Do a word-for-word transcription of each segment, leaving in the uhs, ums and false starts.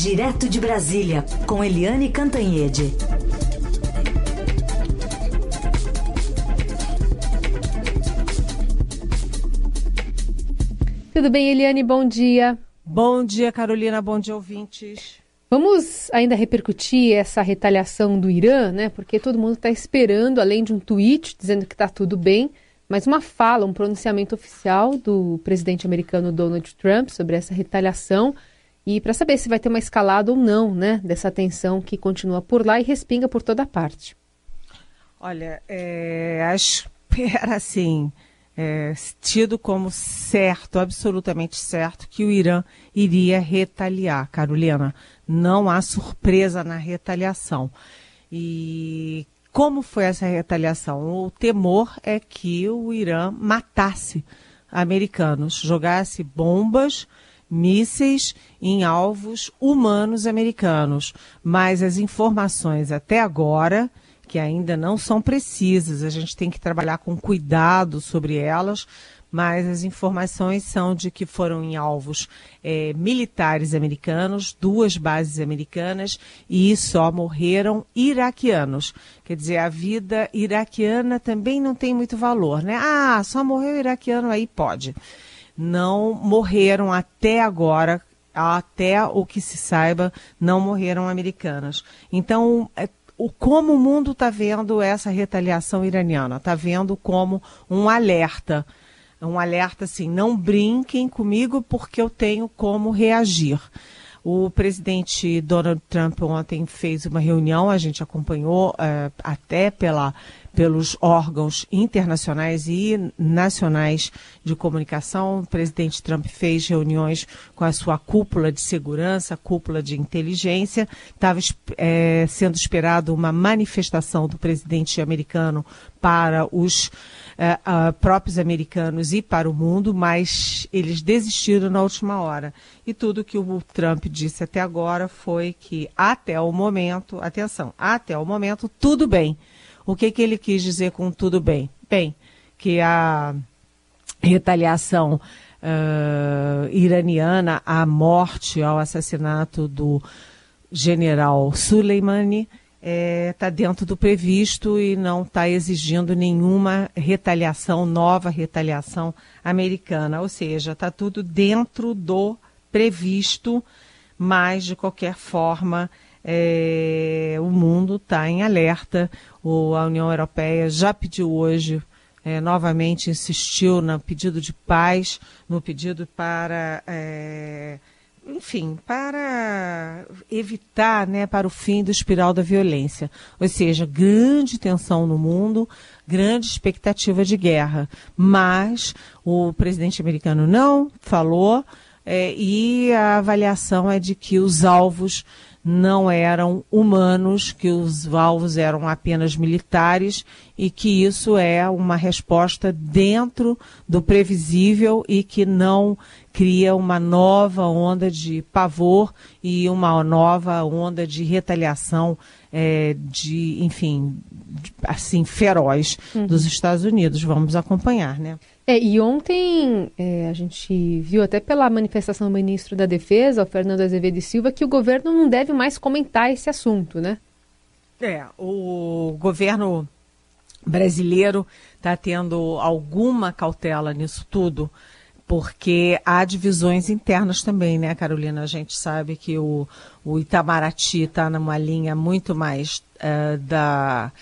Direto de Brasília, com Eliane Cantanhede. Tudo bem, Eliane? Bom dia. Bom dia, Carolina. Bom dia, ouvintes. Vamos ainda repercutir essa retaliação do Irã, né? Porque todo mundo está esperando, além de um tweet dizendo que está tudo bem, mas uma fala, um pronunciamento oficial do presidente americano Donald Trump sobre essa retaliação e para saber se vai ter uma escalada ou não, né, dessa tensão que continua por lá e respinga por toda parte. Olha, é, acho que era assim... É, tido como certo, absolutamente certo, que o Irã iria retaliar, Carolina. Não há surpresa na retaliação. E como foi essa retaliação? O temor é que o Irã matasse americanos, jogasse bombas, mísseis em alvos humanos americanos. Mas as informações até agora... que ainda não são precisas, a gente tem que trabalhar com cuidado sobre elas, mas as informações são de que foram em alvos é, militares americanos, duas bases americanas, e só morreram iraquianos. Quer dizer, a vida iraquiana também não tem muito valor, né? Ah, só morreu iraquiano, aí pode. Não morreram até agora, até o que se saiba, não morreram americanos. Então, é, O, como o mundo está vendo essa retaliação iraniana, está vendo como um alerta, um alerta assim, não brinquem comigo porque eu tenho como reagir. O presidente Donald Trump ontem fez uma reunião, a gente acompanhou é, até pela, pelos órgãos internacionais e nacionais de comunicação. O presidente Trump fez reuniões com a sua cúpula de segurança, cúpula de inteligência. Estava é, sendo esperado uma manifestação do presidente americano para os é, a, próprios americanos e para o mundo, mas eles desistiram na última hora. E tudo que o Trump disse até agora foi que até o momento, atenção, até o momento tudo bem. O que que ele quis dizer com tudo bem? Bem, que a retaliação uh, iraniana à morte, ao assassinato do general Soleimani, está é, dentro do previsto e não está exigindo nenhuma retaliação, nova retaliação americana. Ou seja, está tudo dentro do previsto, mas, de qualquer forma... É, o mundo está em alerta. O, a União Europeia já pediu hoje, é, novamente insistiu no pedido de paz, no pedido para, é, enfim, para evitar, né, para o fim do espiral da violência. Ou seja, grande tensão no mundo, grande expectativa de guerra. Mas o presidente americano não falou, é, e a avaliação é de que os alvos não eram humanos, que os alvos eram apenas militares e que isso é uma resposta dentro do previsível e que não cria uma nova onda de pavor e uma nova onda de retaliação, é, de, enfim, de, assim, feroz uhum. dos Estados Unidos. Vamos acompanhar, né? É, e ontem é, a gente viu até pela manifestação do ministro da Defesa, o Fernando Azevedo e Silva, que o governo não deve mais comentar esse assunto, né? É, o governo brasileiro está tendo alguma cautela nisso tudo, porque há divisões internas também, né, Carolina? A gente sabe que o, o Itamaraty está numa linha muito mais uh, da...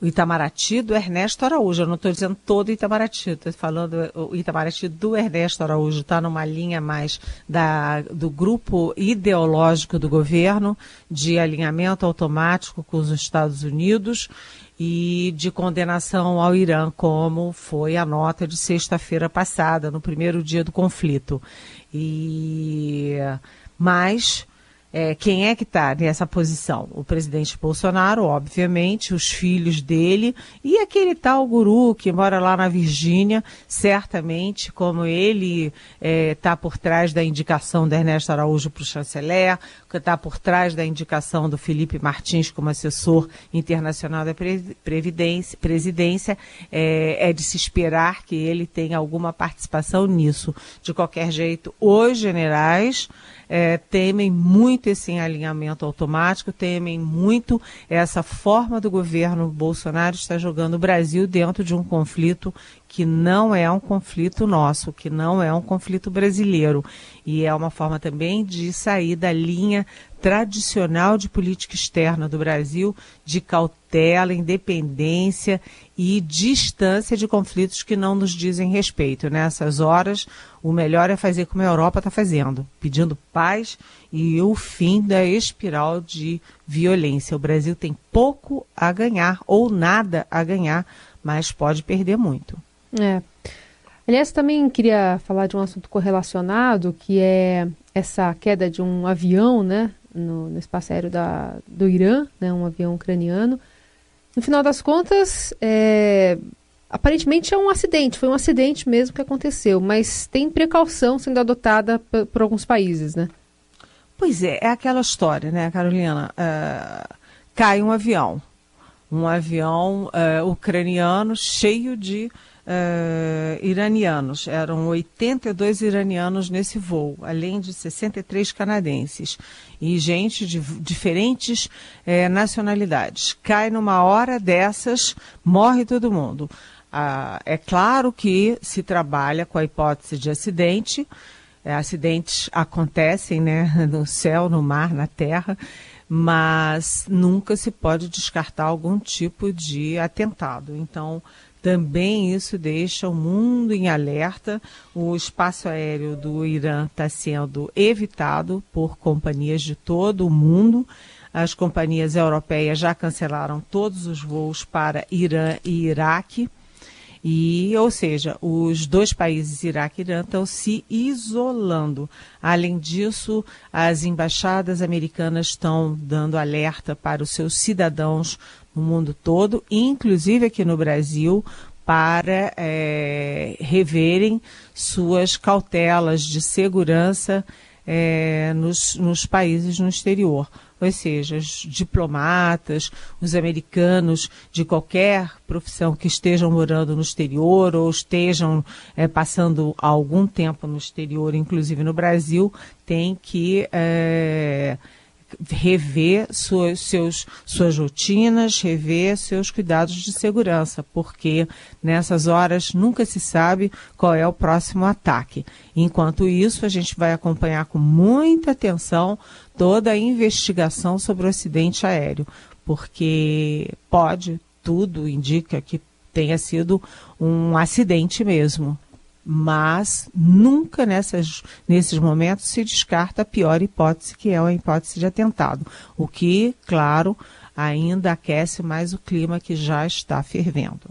O Itamaraty do Ernesto Araújo, eu não estou dizendo todo Itamaraty, estou falando o Itamaraty do Ernesto Araújo, está numa linha mais da, do grupo ideológico do governo, de alinhamento automático com os Estados Unidos e de condenação ao Irã, como foi a nota de sexta-feira passada, no primeiro dia do conflito. E... Mas... É, quem é que está nessa posição? O presidente Bolsonaro, obviamente, os filhos dele e aquele tal guru que mora lá na Virgínia, certamente, como ele está é, por trás da indicação do Ernesto Araújo para o chanceler, está por trás da indicação do Felipe Martins como assessor internacional da Previdência, presidência, é, é de se esperar que ele tenha alguma participação nisso. De qualquer jeito, os generais... é, temem muito esse alinhamento automático, temem muito essa forma do governo Bolsonaro estar jogando o Brasil dentro de um conflito que não é um conflito nosso, que não é um conflito brasileiro. E é uma forma também de sair da linha tradicional de política externa do Brasil, de cautela, independência e distância de conflitos que não nos dizem respeito. Nessas horas, o melhor é fazer como a Europa está fazendo, pedindo paz e o fim da espiral de violência. O Brasil tem pouco a ganhar ou nada a ganhar, mas pode perder muito. É. Aliás, também queria falar de um assunto correlacionado, que é essa queda de um avião, né, no, no espaço aéreo da, do Irã, né, um avião ucraniano. No final das contas, é, aparentemente é um acidente, foi um acidente mesmo que aconteceu, mas tem precaução sendo adotada por, por alguns países, né? Pois é, é aquela história, né, Carolina? Uh, cai um avião, um avião uh, ucraniano cheio de... Uh, iranianos, eram oitenta e dois iranianos nesse voo, além de sessenta e três canadenses e gente de diferentes eh, nacionalidades. Cai numa hora dessas, morre todo mundo. Uh, é claro que se trabalha com a hipótese de acidente, é, acidentes acontecem, né, no céu, no mar, na terra, mas nunca se pode descartar algum tipo de atentado. Então, também isso deixa o mundo em alerta. O espaço aéreo do Irã está sendo evitado por companhias de todo o mundo. As companhias europeias já cancelaram todos os voos para Irã e Iraque. E, ou seja, os dois países, Iraque e Irã, estão se isolando. Além disso, as embaixadas americanas estão dando alerta para os seus cidadãos no mundo todo, inclusive aqui no Brasil, para é, reverem suas cautelas de segurança é, nos, nos países no exterior. Ou seja, os diplomatas, os americanos de qualquer profissão que estejam morando no exterior ou estejam é, passando algum tempo no exterior, inclusive no Brasil, têm que é, rever suas, seus, suas rotinas, rever seus cuidados de segurança, porque nessas horas nunca se sabe qual é o próximo ataque. Enquanto isso, a gente vai acompanhar com muita atenção toda a investigação sobre o acidente aéreo, porque pode, tudo indica que tenha sido um acidente mesmo, mas nunca nessas, nesses momentos se descarta a pior hipótese, que é a hipótese de atentado, o que, claro, ainda aquece mais o clima que já está fervendo.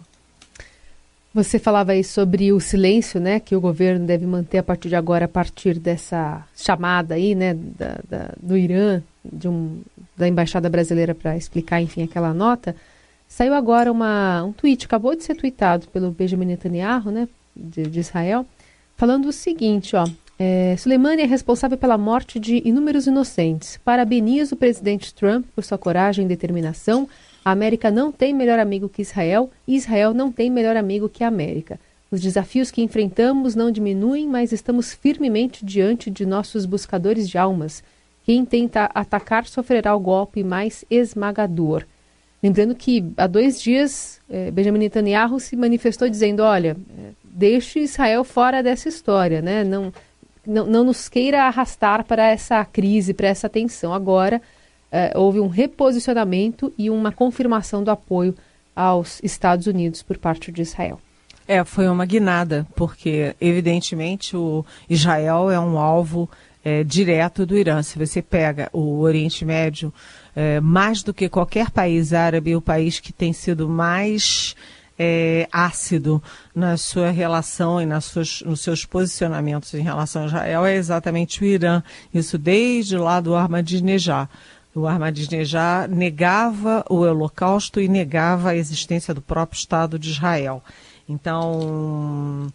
Você falava aí sobre o silêncio, né, que o governo deve manter a partir de agora, a partir dessa chamada aí, né, da, da, do Irã, de um, da Embaixada Brasileira para explicar, enfim, aquela nota. Saiu agora uma, um tweet, acabou de ser tweetado pelo Benjamin Netanyahu, né, de, de Israel, falando o seguinte, ó, é, Soleimani é responsável pela morte de inúmeros inocentes. Parabenizo o presidente Trump por sua coragem e determinação. A América não tem melhor amigo que Israel e Israel não tem melhor amigo que a América. Os desafios que enfrentamos não diminuem, mas estamos firmemente diante de nossos buscadores de almas. Quem tenta atacar sofrerá o golpe mais esmagador. Lembrando que há dois dias eh, Benjamin Netanyahu se manifestou dizendo, olha, deixe Israel fora dessa história, né? Não, não, não nos queira arrastar para essa crise, para essa tensão. Agora, Uh, houve um reposicionamento e uma confirmação do apoio aos Estados Unidos por parte de Israel. É, foi uma guinada, porque evidentemente o Israel é um alvo é, direto do Irã. Se você pega o Oriente Médio, é, mais do que qualquer país árabe, o país que tem sido mais é, ácido na sua relação e nas suas, nos seus posicionamentos em relação a Israel é exatamente o Irã. Isso desde lá do Ahmadinejad. O Ahmadinejad negava o Holocausto e negava a existência do próprio Estado de Israel. Então,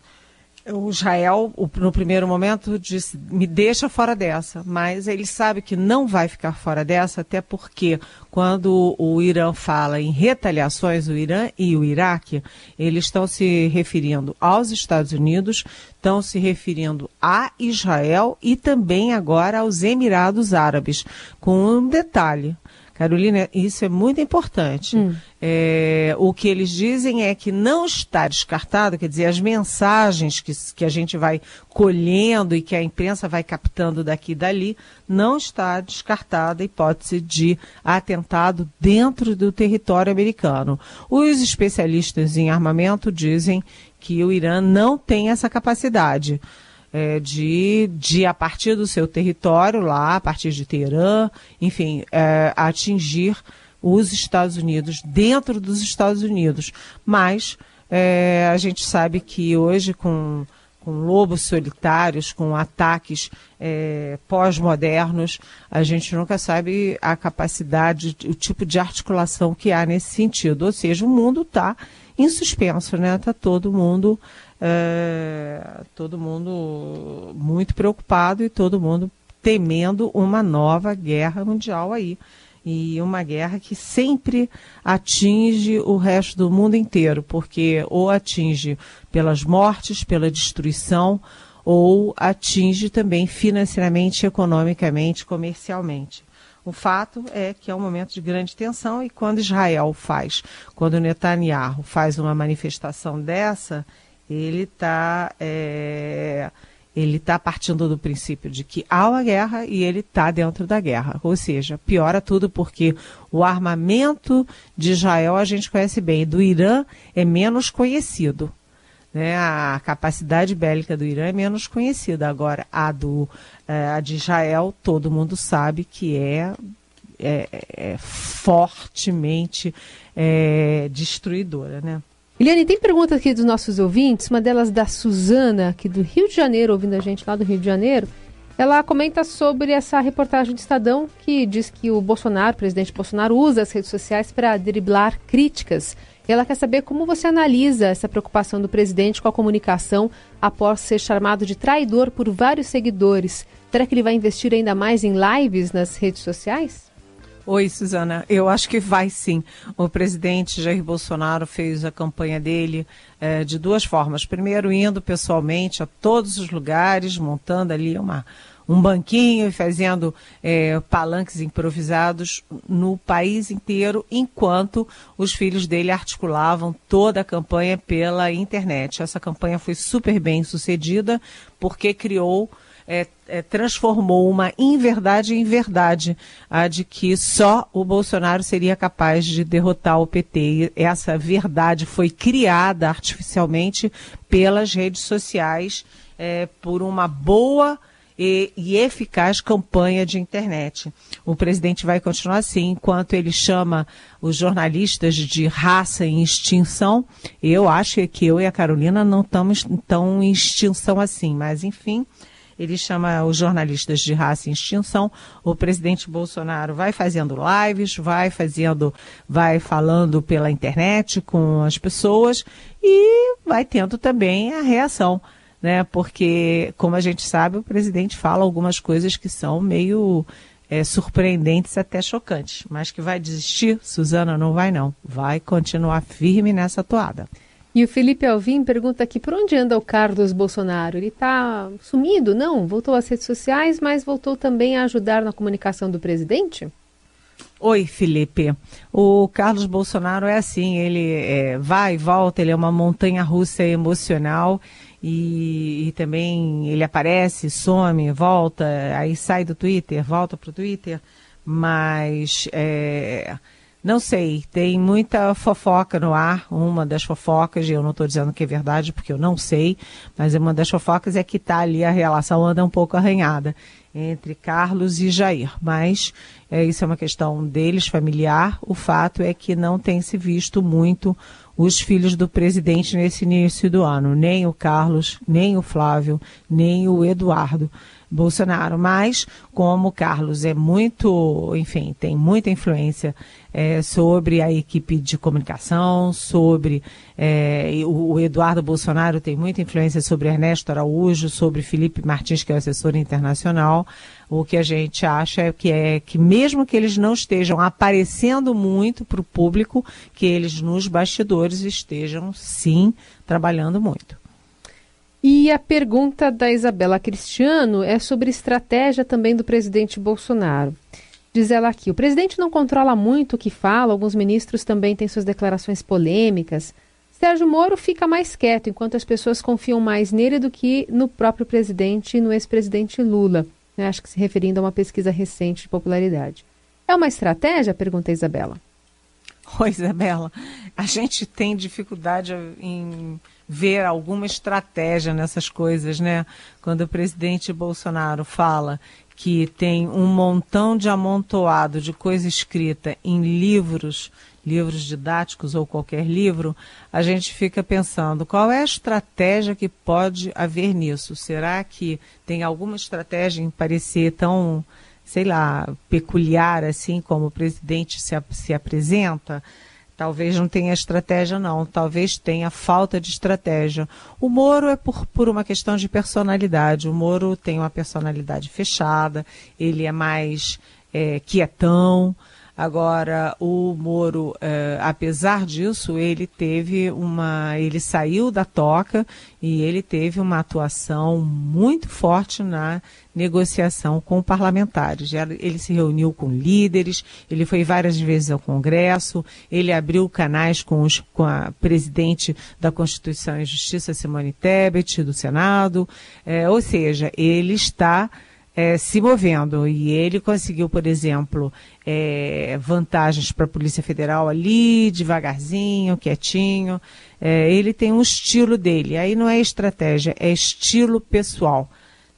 O Israel, no primeiro momento, disse, me deixa fora dessa, mas ele sabe que não vai ficar fora dessa, até porque quando o Irã fala em retaliações, o Irã e o Iraque, eles estão se referindo aos Estados Unidos, estão se referindo a Israel e também agora aos Emirados Árabes, com um detalhe. Carolina, isso é muito importante. Hum. É, o que eles dizem é que não está descartado, quer dizer, as mensagens que, que a gente vai colhendo e que a imprensa vai captando daqui e dali, não está descartada a hipótese de atentado dentro do território americano. Os especialistas em armamento dizem que o Irã não tem essa capacidade. É, de, de, a partir do seu território lá, a partir de Teherã, enfim, é, atingir os Estados Unidos, dentro dos Estados Unidos. Mas é, a gente sabe que hoje, com, com lobos solitários, com ataques é, pós-modernos, a gente nunca sabe a capacidade, o tipo de articulação que há nesse sentido. Ou seja, o mundo está em suspenso, né? Está todo mundo... É, todo mundo muito preocupado e todo mundo temendo uma nova guerra mundial aí. E uma guerra que sempre atinge o resto do mundo inteiro, porque ou atinge pelas mortes, pela destruição, ou atinge também financeiramente, economicamente, comercialmente. O fato é que é um momento de grande tensão e quando Israel faz, quando Netanyahu faz uma manifestação dessa... Ele está é, ele tá partindo do princípio de que há uma guerra e ele está dentro da guerra. Ou seja, piora tudo porque o armamento de Israel a gente conhece bem, do Irã é menos conhecido. Né? A capacidade bélica do Irã é menos conhecida. Agora, a, do, a de Israel, todo mundo sabe que é, é, é fortemente é, destruidora, né? Eliane, tem pergunta aqui dos nossos ouvintes, uma delas da Suzana, aqui do Rio de Janeiro, ouvindo a gente lá do Rio de Janeiro. Ela comenta sobre essa reportagem do Estadão que diz que o Bolsonaro, o presidente Bolsonaro, usa as redes sociais para driblar críticas. Ela quer saber como você analisa essa preocupação do presidente com a comunicação após ser chamado de traidor por vários seguidores. Será que ele vai investir ainda mais em lives nas redes sociais? Oi, Suzana. Eu acho que vai sim. O presidente Jair Bolsonaro fez a campanha dele eh, de duas formas. Primeiro, indo pessoalmente a todos os lugares, montando ali uma, um banquinho e fazendo eh, palanques improvisados no país inteiro, enquanto os filhos dele articulavam toda a campanha pela internet. Essa campanha foi super bem sucedida, porque criou... É, é, transformou uma inverdade em verdade, a de que só o Bolsonaro seria capaz de derrotar o P T. E essa verdade foi criada artificialmente pelas redes sociais, é, por uma boa e, e eficaz campanha de internet. O presidente vai continuar assim, enquanto ele chama os jornalistas de raça em extinção. Eu acho que eu e a Carolina não estamos tão em extinção assim, mas enfim... Ele chama os jornalistas de raça em extinção. O presidente Bolsonaro vai fazendo lives, vai fazendo, vai falando pela internet com as pessoas e vai tendo também a reação, né? Porque, como a gente sabe, o presidente fala algumas coisas que são meio é, surpreendentes, até chocantes. Mas que vai desistir, Suzana, não vai não. Vai continuar firme nessa toada. E o Felipe Alvim pergunta aqui, por onde anda o Carlos Bolsonaro? Ele está sumido, não? Voltou às redes sociais, mas voltou também a ajudar na comunicação do presidente? Oi, Felipe. O Carlos Bolsonaro é assim, ele é, vai e volta, ele é uma montanha-russa emocional e, e também ele aparece, some, volta, aí sai do Twitter, volta para o Twitter, mas... É, não sei, tem muita fofoca no ar, uma das fofocas, eu não estou dizendo que é verdade porque eu não sei, mas uma das fofocas é que está ali, a relação anda um pouco arranhada entre Carlos e Jair, mas é, isso é uma questão deles, familiar, o fato é que não tem se visto muito os filhos do presidente nesse início do ano, nem o Carlos, nem o Flávio, nem o Eduardo. Bolsonaro, mas como o Carlos é muito, enfim, tem muita influência é, sobre a equipe de comunicação, sobre é, o, o Eduardo Bolsonaro tem muita influência sobre Ernesto Araújo, sobre Felipe Martins, que é o assessor internacional, o que a gente acha é que, é que mesmo que eles não estejam aparecendo muito para o público, que eles nos bastidores estejam, sim, trabalhando muito. E a pergunta da Isabela Cristiano é sobre estratégia também do presidente Bolsonaro. Diz ela aqui, o presidente não controla muito o que fala, alguns ministros também têm suas declarações polêmicas. Sérgio Moro fica mais quieto, enquanto as pessoas confiam mais nele do que no próprio presidente e no ex-presidente Lula. Né? Acho que se referindo a uma pesquisa recente de popularidade. É uma estratégia? Pergunta a Isabela. Oi, Isabela. A gente tem dificuldade em ver alguma estratégia nessas coisas, né? Quando o presidente Bolsonaro fala que tem um montão de amontoado de coisa escrita em livros, livros didáticos ou qualquer livro, a gente fica pensando qual é a estratégia que pode haver nisso. Será que tem alguma estratégia em parecer tão, sei lá, peculiar assim como o presidente se, se apresenta? Talvez não tenha estratégia, não. Talvez tenha falta de estratégia. O Moro é por, por uma questão de personalidade. O Moro tem uma personalidade fechada, ele é mais é, quietão. Agora, o Moro, eh, apesar disso, ele teve uma, ele saiu da toca e ele teve uma atuação muito forte na negociação com parlamentares. Ele se reuniu com líderes, ele foi várias vezes ao Congresso, ele abriu canais com, os, com a presidente da Constituição e Justiça, Simone Tebet, do Senado, eh, ou seja, ele está... É, se movendo, e ele conseguiu, por exemplo, é, vantagens para a Polícia Federal ali, devagarzinho, quietinho. É, ele tem um estilo dele, aí não é estratégia, é estilo pessoal.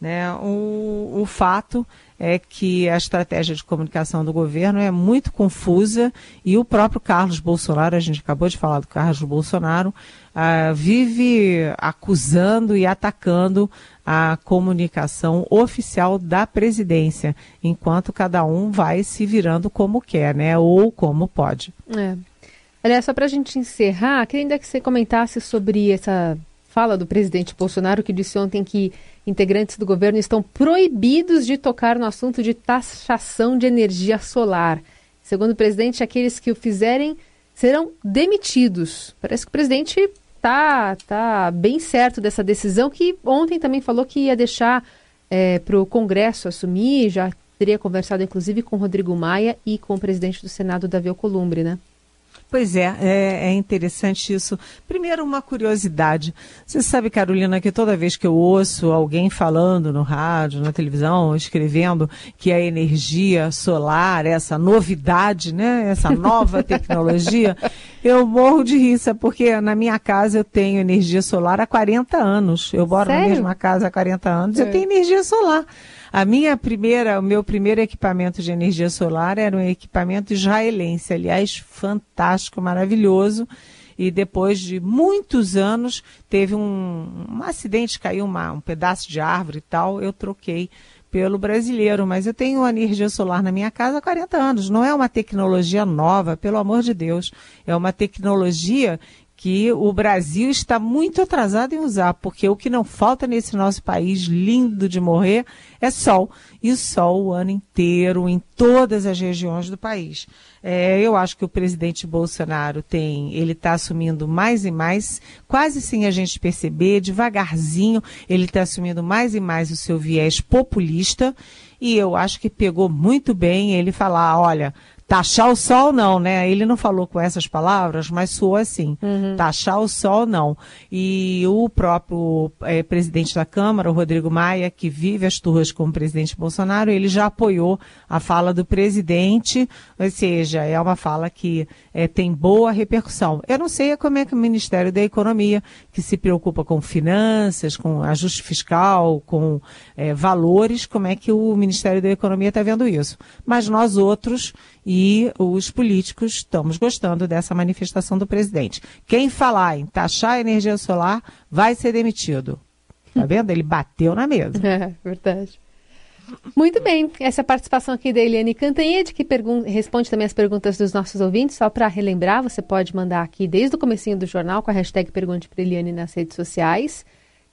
Né? O, o fato é que a estratégia de comunicação do governo é muito confusa e o próprio Carlos Bolsonaro, a gente acabou de falar do Carlos Bolsonaro, ah, vive acusando e atacando a comunicação oficial da presidência, enquanto cada um vai se virando como quer, né? Ou como pode. É. Aliás, só para a gente encerrar, queria ainda que você comentasse sobre essa fala do presidente Bolsonaro, que disse ontem que integrantes do governo estão proibidos de tocar no assunto de taxação de energia solar. Segundo o presidente, aqueles que o fizerem serão demitidos. Parece que o presidente Tá, tá bem certo dessa decisão, que ontem também falou que ia deixar é, para o Congresso assumir, já teria conversado inclusive com o Rodrigo Maia e com o presidente do Senado, Davi Alumbre, né? Pois é, é, é interessante isso. Primeiro, uma curiosidade. Você sabe, Carolina, que toda vez que eu ouço alguém falando no rádio, na televisão, escrevendo que a energia solar, essa novidade, né, essa nova tecnologia, eu morro de rir, porque na minha casa eu tenho energia solar há quarenta anos. Eu moro Sério? na mesma casa há quarenta anos, é. eu tenho energia solar. A minha primeira, o meu primeiro equipamento de energia solar era um equipamento israelense, aliás, fantástico, maravilhoso. E depois de muitos anos, teve um, um acidente, caiu uma, um pedaço de árvore e tal, eu troquei pelo brasileiro. Mas eu tenho energia solar na minha casa há quarenta anos. Não é uma tecnologia nova, pelo amor de Deus. É uma tecnologia que o Brasil está muito atrasado em usar, porque o que não falta nesse nosso país lindo de morrer é sol, e sol o ano inteiro, em todas as regiões do país. É, eu acho que o presidente Bolsonaro tem, ele está assumindo mais e mais, quase sem a gente perceber, devagarzinho, ele está assumindo mais e mais o seu viés populista, e eu acho que pegou muito bem ele falar, olha, taxar o sol não, né? Ele não falou com essas palavras, mas soou assim. Uhum. Taxar o sol não. E o próprio é, presidente da Câmara, o Rodrigo Maia, que vive as turras com o presidente Bolsonaro, ele já apoiou a fala do presidente, ou seja, é uma fala que é, tem boa repercussão. Eu não sei como é que o Ministério da Economia, que se preocupa com finanças, com ajuste fiscal, com é, valores, como é que o Ministério da Economia está vendo isso. Mas nós outros... E os políticos estamos gostando dessa manifestação do presidente. Quem falar em taxar a energia solar vai ser demitido. Tá vendo? Ele bateu na mesa. É, verdade. Muito bem, essa participação aqui da Eliane Cantanhede, que responde também as perguntas dos nossos ouvintes. Só para relembrar, você pode mandar aqui desde o comecinho do jornal com a hashtag Pergunte para Eliane nas redes sociais.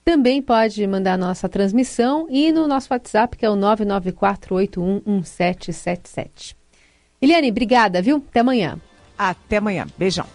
Também pode mandar a nossa transmissão e no nosso WhatsApp, que é o nove nove quatro oito um um sete sete sete. Eliane, obrigada, viu? Até amanhã. Até amanhã. Beijão.